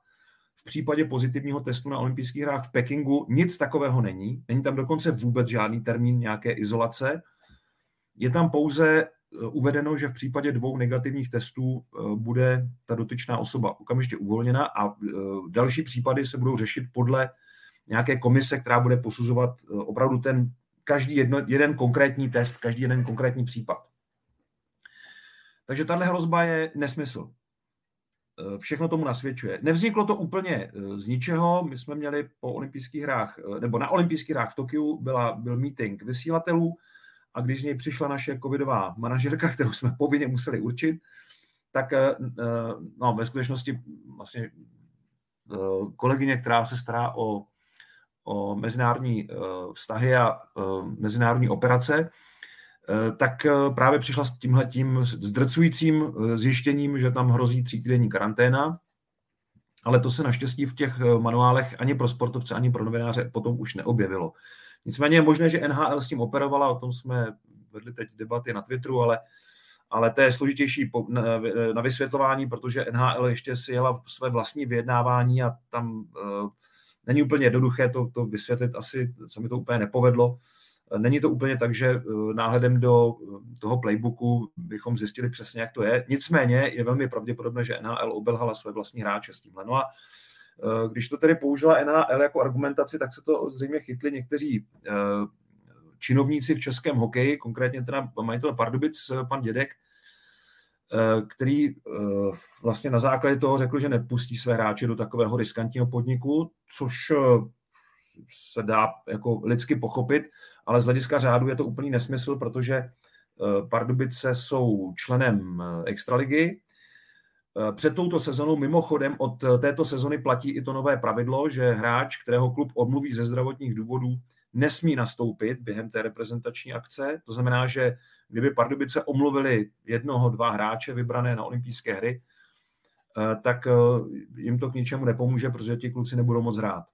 v případě pozitivního testu na olympijských hrách v Pekingu, nic takového není. Není tam dokonce vůbec žádný termín nějaké izolace. Je tam pouze uvedeno, že v případě 2 negativních testů bude ta dotyčná osoba okamžitě uvolněna a další případy se budou řešit podle nějaké komise, která bude posuzovat opravdu ten každý jeden konkrétní test, každý jeden konkrétní případ. Takže tahle hrozba je nesmysl. Všechno tomu nasvědčuje. Nevzniklo to úplně z ničeho. My jsme měli po olympijských hrách, nebo na olympijských hrách v Tokiu byl meeting vysílatelů, a když z něj přišla naše covidová manažerka, kterou jsme povinně museli určit, tak no, ve skutečnosti vlastně kolegyně, která se stará o mezinárodní vztahy a mezinárodní operace, tak právě přišla s tímhletím zdrcujícím zjištěním, že tam hrozí 3týdenní karanténa, ale to se naštěstí v těch manuálech ani pro sportovce, ani pro novináře potom už neobjevilo. Nicméně je možné, že NHL s tím operovala, o tom jsme vedli teď debaty na Twitteru, ale to je složitější na vysvětlování, protože NHL ještě si jela své vlastní vyjednávání a tam není úplně jednoduché to vysvětlit, asi se mi to úplně nepovedlo. Není to úplně tak, že náhledem do toho playbooku bychom zjistili přesně, jak to je. Nicméně je velmi pravděpodobné, že NHL obelhala své vlastní hráče s tímhle. No a když to tedy použila NHL jako argumentaci, tak se to zřejmě chytli někteří činovníci v českém hokeji, konkrétně teda majitel Pardubic, pan Dědek, který vlastně na základě toho řekl, že nepustí své hráče do takového riskantního podniku, což se dá jako lidsky pochopit, ale z hlediska řádu je to úplný nesmysl, protože Pardubice jsou členem extraligy. Před touto sezonou mimochodem od této sezony platí i to nové pravidlo, že hráč, kterého klub omluví ze zdravotních důvodů, nesmí nastoupit během té reprezentační akce. To znamená, že kdyby Pardubice omluvili 1-2 hráče vybrané na olympijské hry, tak jim to k ničemu nepomůže, protože ti kluci nebudou moc hrát.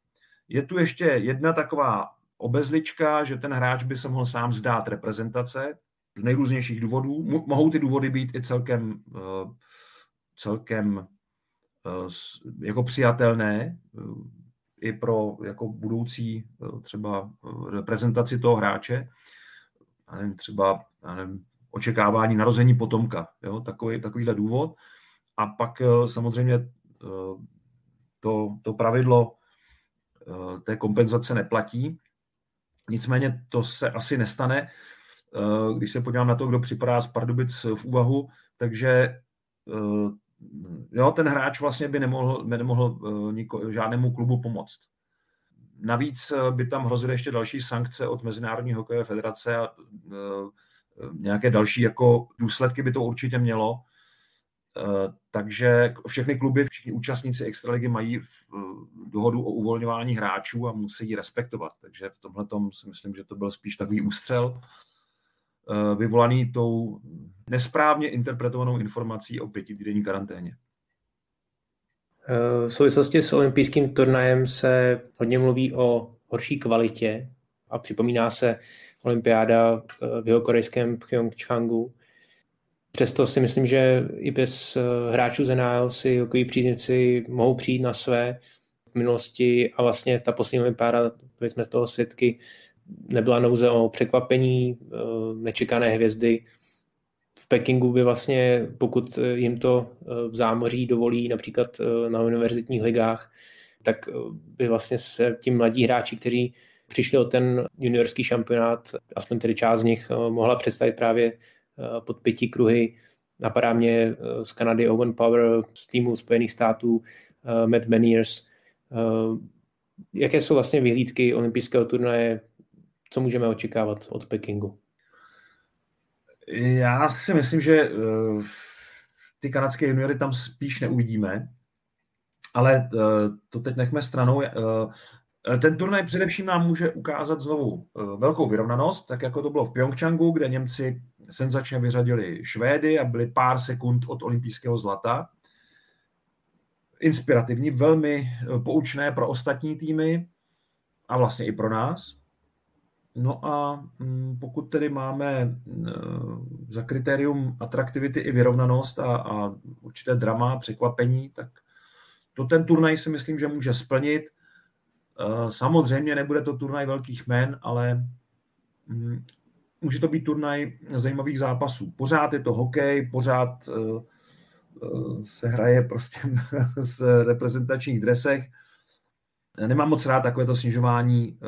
Je tu ještě jedna taková obezlička, že ten hráč by se mohl sám zdát reprezentace z nejrůznějších důvodů. Mohou ty důvody být i celkem jako přijatelné i pro jako budoucí třeba reprezentaci toho hráče. Já nevím, třeba očekávání narození potomka, jo? Takovýhle důvod. A pak samozřejmě to pravidlo té kompenzace neplatí. Nicméně to se asi nestane. Když se podívám na to, kdo připadá z Pardubic v úvahu, takže jo, ten hráč vlastně by nemohl žádnému klubu pomoct. Navíc by tam hrozily ještě další sankce od Mezinárodní hokejové federace a nějaké další jako důsledky by to určitě mělo. Takže všechny kluby, všichni účastníci extraligy mají dohodu o uvolňování hráčů a musí ji respektovat. Takže v tomhletom si myslím, že to byl spíš takový ústřel vyvolaný tou nesprávně interpretovanou informací o 5týdenní karanténě. V souvislosti s olympijským turnajem se hodně mluví o horší kvalitě a připomíná se olympiáda v jihokorejském Pchjongčchangu. Přesto si myslím, že i bez hráčů z NHL si hokejoví příznivci mohou přijít na své v minulosti a vlastně ta poslední olympiáda, byli jsme z toho svědky, nebyla nouze o překvapení, nečekané hvězdy. V Pekingu by vlastně, pokud jim to v zámoří dovolí, například na univerzitních ligách, tak by vlastně se ti mladí hráči, kteří přišli o ten juniorský šampionát, aspoň tedy část z nich, mohla představit právě pod 5 kruhy. Napadá mě z Kanady Owen Power, z týmu Spojených států Matt Beniers. Jaké jsou vlastně vyhlídky olympijského turnaje? Co můžeme očekávat od Pekingu? Já si myslím, že ty kanadské juniory tam spíš neuvidíme, ale to teď nechme stranou. Ten turnaj především nám může ukázat znovu velkou vyrovnanost, tak jako to bylo v Pyeongchangu, kde Němci senzačně vyřadili Švédy a byli pár sekund od olympijského zlata. Inspirativní, velmi poučné pro ostatní týmy a vlastně i pro nás. No a pokud tedy máme za kritérium atraktivity i vyrovnanost a určité drama, překvapení, tak to ten turnaj si myslím, že může splnit. Samozřejmě nebude to turnaj velkých jmen, ale může to být turnaj zajímavých zápasů. Pořád je to hokej, pořád se hraje prostě z reprezentačních dresech. Nemám moc rád takovéto snižování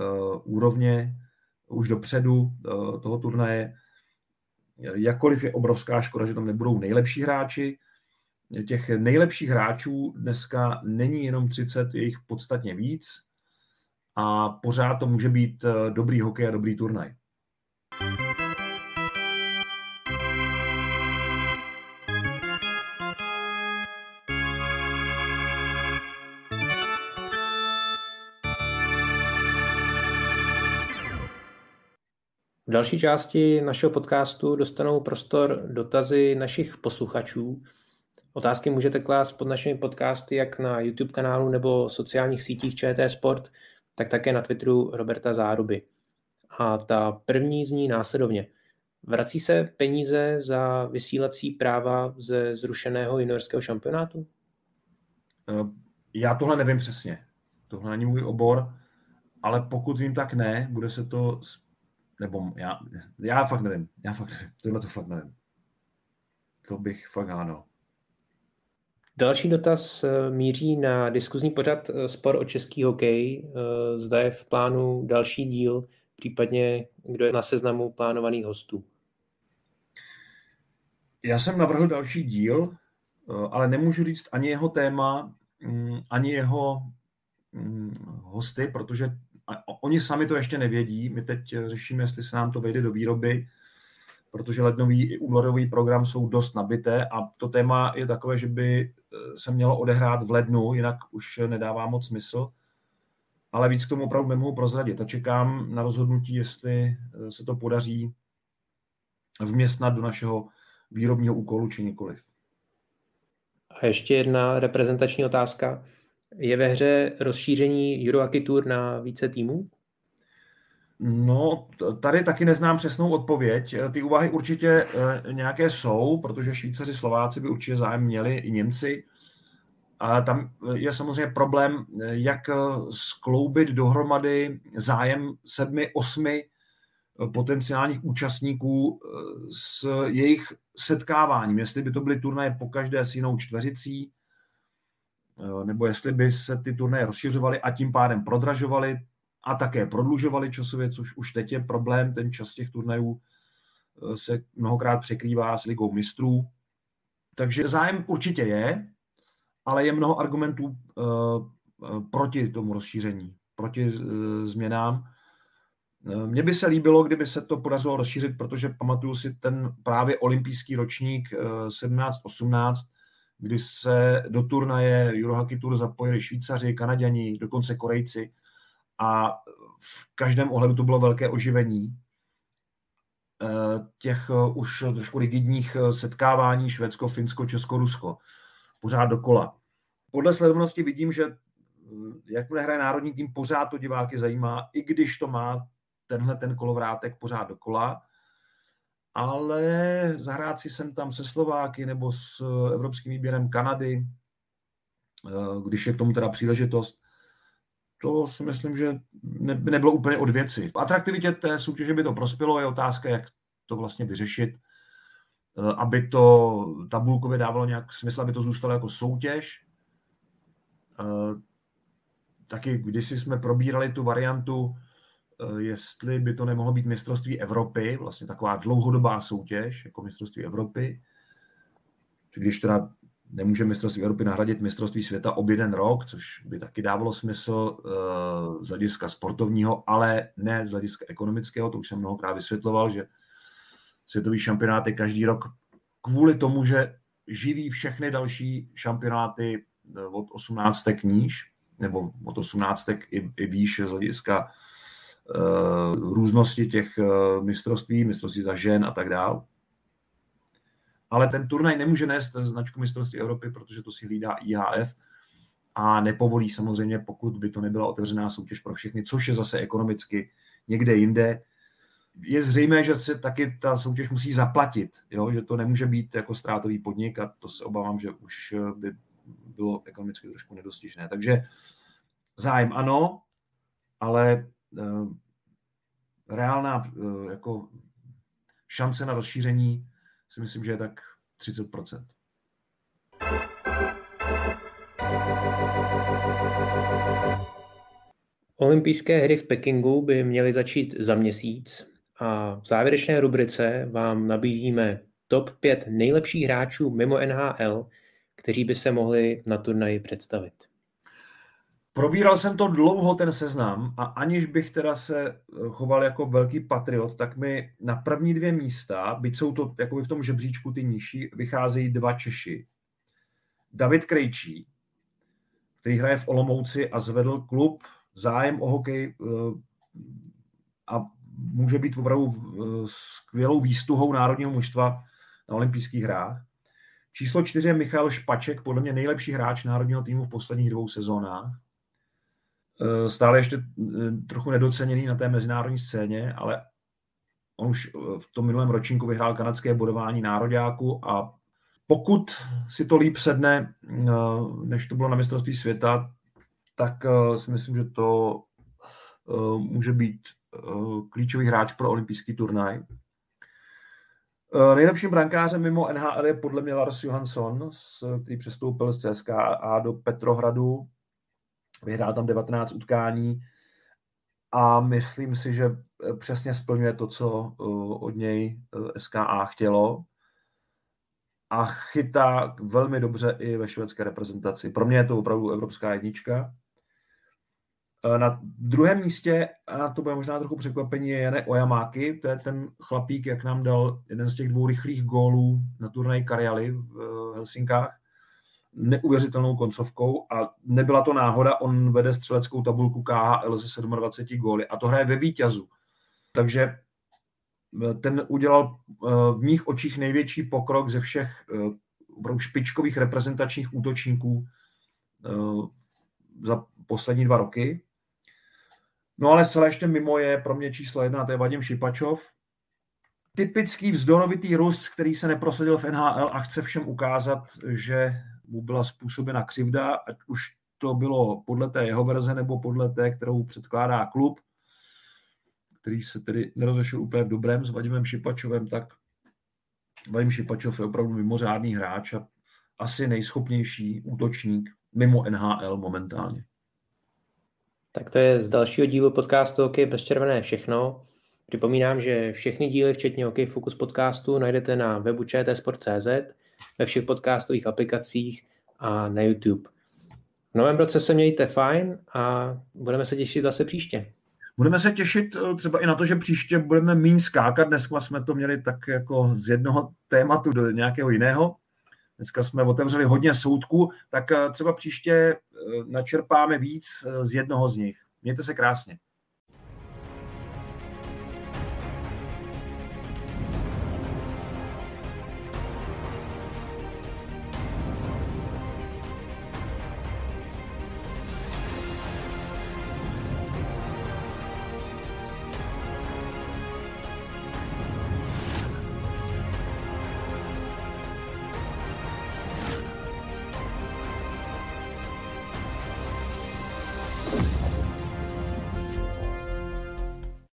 úrovně už dopředu toho turnaje. Jakkoliv je obrovská škoda, že tam nebudou nejlepší hráči. Těch nejlepších hráčů dneska není jenom 30, je jich podstatně víc. A pořád to může být dobrý hokej a dobrý turnaj. V další části našeho podcastu dostanou prostor dotazy našich posluchačů. Otázky můžete klást pod našimi podcasty jak na YouTube kanálu nebo sociálních sítích ČT Sport, tak také na Twitteru Roberta Záruby. A ta první zní následovně. Vrací se peníze za vysílací práva ze zrušeného juniorského šampionátu? Já tohle nevím přesně. Tohle není můj obor, ale pokud vím, tak ne. Bude se to... Nebo já fakt nevím. Tohle to fakt nevím. To bych fakt hádal. Další dotaz míří na diskuzní pořad Spor o český hokej. Zda je v plánu další díl, případně kdo je na seznamu plánovaných hostů. Já jsem navrhl další díl, ale nemůžu říct ani jeho téma, ani jeho hosty, protože oni sami to ještě nevědí. My teď řešíme, jestli se nám to vejde do výroby, protože lednový i únorový program jsou dost nabité a to téma je takové, že by se mělo odehrát v lednu, jinak už nedává moc smysl, ale víc k tomu opravdu nemohu prozradit a čekám na rozhodnutí, jestli se to podaří vměstnat do našeho výrobního úkolu či nikoliv. A ještě jedna reprezentační otázka. Je ve hře rozšíření Euro Hockey Tour na více týmů? No, tady taky neznám přesnou odpověď. Ty úvahy určitě nějaké jsou, protože Švýcaři, Slováci by určitě zájem měli, i Němci. A tam je samozřejmě problém, jak skloubit dohromady zájem 7, 8 potenciálních účastníků s jejich setkáváním. Jestli by to byly turnaje pokaždé s jinou čtveřicí, nebo jestli by se ty turnaje rozšiřovaly a tím pádem prodražovaly a také prodlužovaly časově, což už teď je problém. Ten čas těch turnajů se mnohokrát překrývá s Ligou mistrů. Takže zájem určitě je, ale je mnoho argumentů proti tomu rozšíření, proti změnám. Mně by se líbilo, kdyby se to podařilo rozšířit, protože pamatuju si ten právě olympijský ročník 17-18, kdy se do turnaje Euro Hockey Tour zapojili Švýcaři, Kanaďani, dokonce Korejci a v každém ohledu to bylo velké oživení těch už trošku rigidních setkávání Švédsko, Finsko, Česko, Rusko. Pořád dokola. Podle sledovanosti vidím, že jakmile hraje národní tým, pořád to diváky zajímá, i když to má tenhle ten kolovrátek pořád dokola, ale zahrát si sem tam se Slováky nebo s evropským výběrem Kanady, když je k tomu teda příležitost, to si myslím, že nebylo úplně od věci. V atraktivitě té soutěže by to prospělo, je otázka, jak to vlastně vyřešit, aby to tabulkově dávalo nějak smysl, aby to zůstalo jako soutěž. Taky kdysi jsme probírali tu variantu, jestli by to nemohlo být mistrovství Evropy, vlastně taková dlouhodobá soutěž, jako mistrovství Evropy. Když teda nemůže mistrovství Evropy nahradit mistrovství světa ob jeden rok, což by taky dávalo smysl z hlediska sportovního, ale ne z hlediska ekonomického, to už jsem mnohokrát vysvětloval, že světový šampionát je každý rok kvůli tomu, že živí všechny další šampionáty od 18. níž, nebo od 18. i výš z hlediska různosti těch mistrovství za žen a tak dál. Ale ten turnaj nemůže nést značku mistrovství Evropy, protože to si hlídá IHF a nepovolí samozřejmě, pokud by to nebyla otevřená soutěž pro všechny, což je zase ekonomicky někde jinde. Je zřejmé, že se taky ta soutěž musí zaplatit, jo? Že to nemůže být jako ztrátový podnik a to se obávám, že už by bylo ekonomicky trošku nedostižné. Takže zájem ano, ale reálná jako šance na rozšíření si myslím, že je tak 30%. Olympijské hry v Pekingu by měly začít za měsíc. A v závěrečné rubrice vám nabízíme top 5 nejlepších hráčů mimo NHL, kteří by se mohli na turnaji představit. Probíral jsem to dlouho, ten seznam, a aniž bych teda se choval jako velký patriot, tak mi na první 2 místa, byť jsou to jakoby v tom žebříčku ty nižší, vycházejí 2 Češi. David Krejčí, který hraje v Olomouci a zvedl klub, zájem o hokej a může být opravdu skvělou výstuhou národního mužstva na olympijských hrách. Číslo 4 je Michal Špaček, podle mě nejlepší hráč národního týmu v posledních 2 sezónách. Stále ještě trochu nedoceněný na té mezinárodní scéně, ale on už v tom minulém ročníku vyhrál kanadské bodování nároďáku a pokud si to líp sedne, než to bylo na mistrovství světa, tak si myslím, že to může být klíčový hráč pro olympijský turnaj. Nejlepším brankářem mimo NHL je podle mě Lars Johansson, který přestoupil z CSKA do Petrohradu. Vyhrál tam 19 utkání a myslím si, že přesně splňuje to, co od něj SKA chtělo. A chytá velmi dobře i ve švédské reprezentaci. Pro mě je to opravdu evropská jednička. Na druhém místě, a to bude možná trochu překvapení, je Jane Ojamáky. To je ten chlapík, jak nám dal jeden z těch 2 rychlých gólů na turnaji Karjaly v Helsinkách. Neuvěřitelnou koncovkou a nebyla to náhoda. On vede střeleckou tabulku KHL se 27 góly a to hraje ve vítězu. Takže ten udělal v mých očích největší pokrok ze všech špičkových reprezentačních útočníků za poslední 2 roky. No ale celé ještě mimo je pro mě číslo 1, to je Vadim Šipačov. Typický vzdorovitý Rus, který se neprosadil v NHL a chce všem ukázat, že mu byla způsobena křivda, ať už to bylo podle té jeho verze nebo podle té, kterou předkládá klub, který se tedy nerozešel úplně v dobrém s Vadimem Šipačovem, tak Vadim Šipačov je opravdu mimořádný hráč a asi nejschopnější útočník mimo NHL momentálně. Tak to je z dalšího dílu podcastu Hokej bez červené všechno. Připomínám, že všechny díly, včetně Hokej Focus podcastu, najdete na webu ČT Sport.cz, ve všech podcastových aplikacích a na YouTube. V novém roce se mějte fajn a budeme se těšit zase příště. Budeme se těšit třeba i na to, že příště budeme méně skákat. Dneska jsme to měli tak jako z jednoho tématu do nějakého jiného. Dneska jsme otevřeli hodně soudků, tak třeba příště načerpáme víc z jednoho z nich. Mějte se krásně.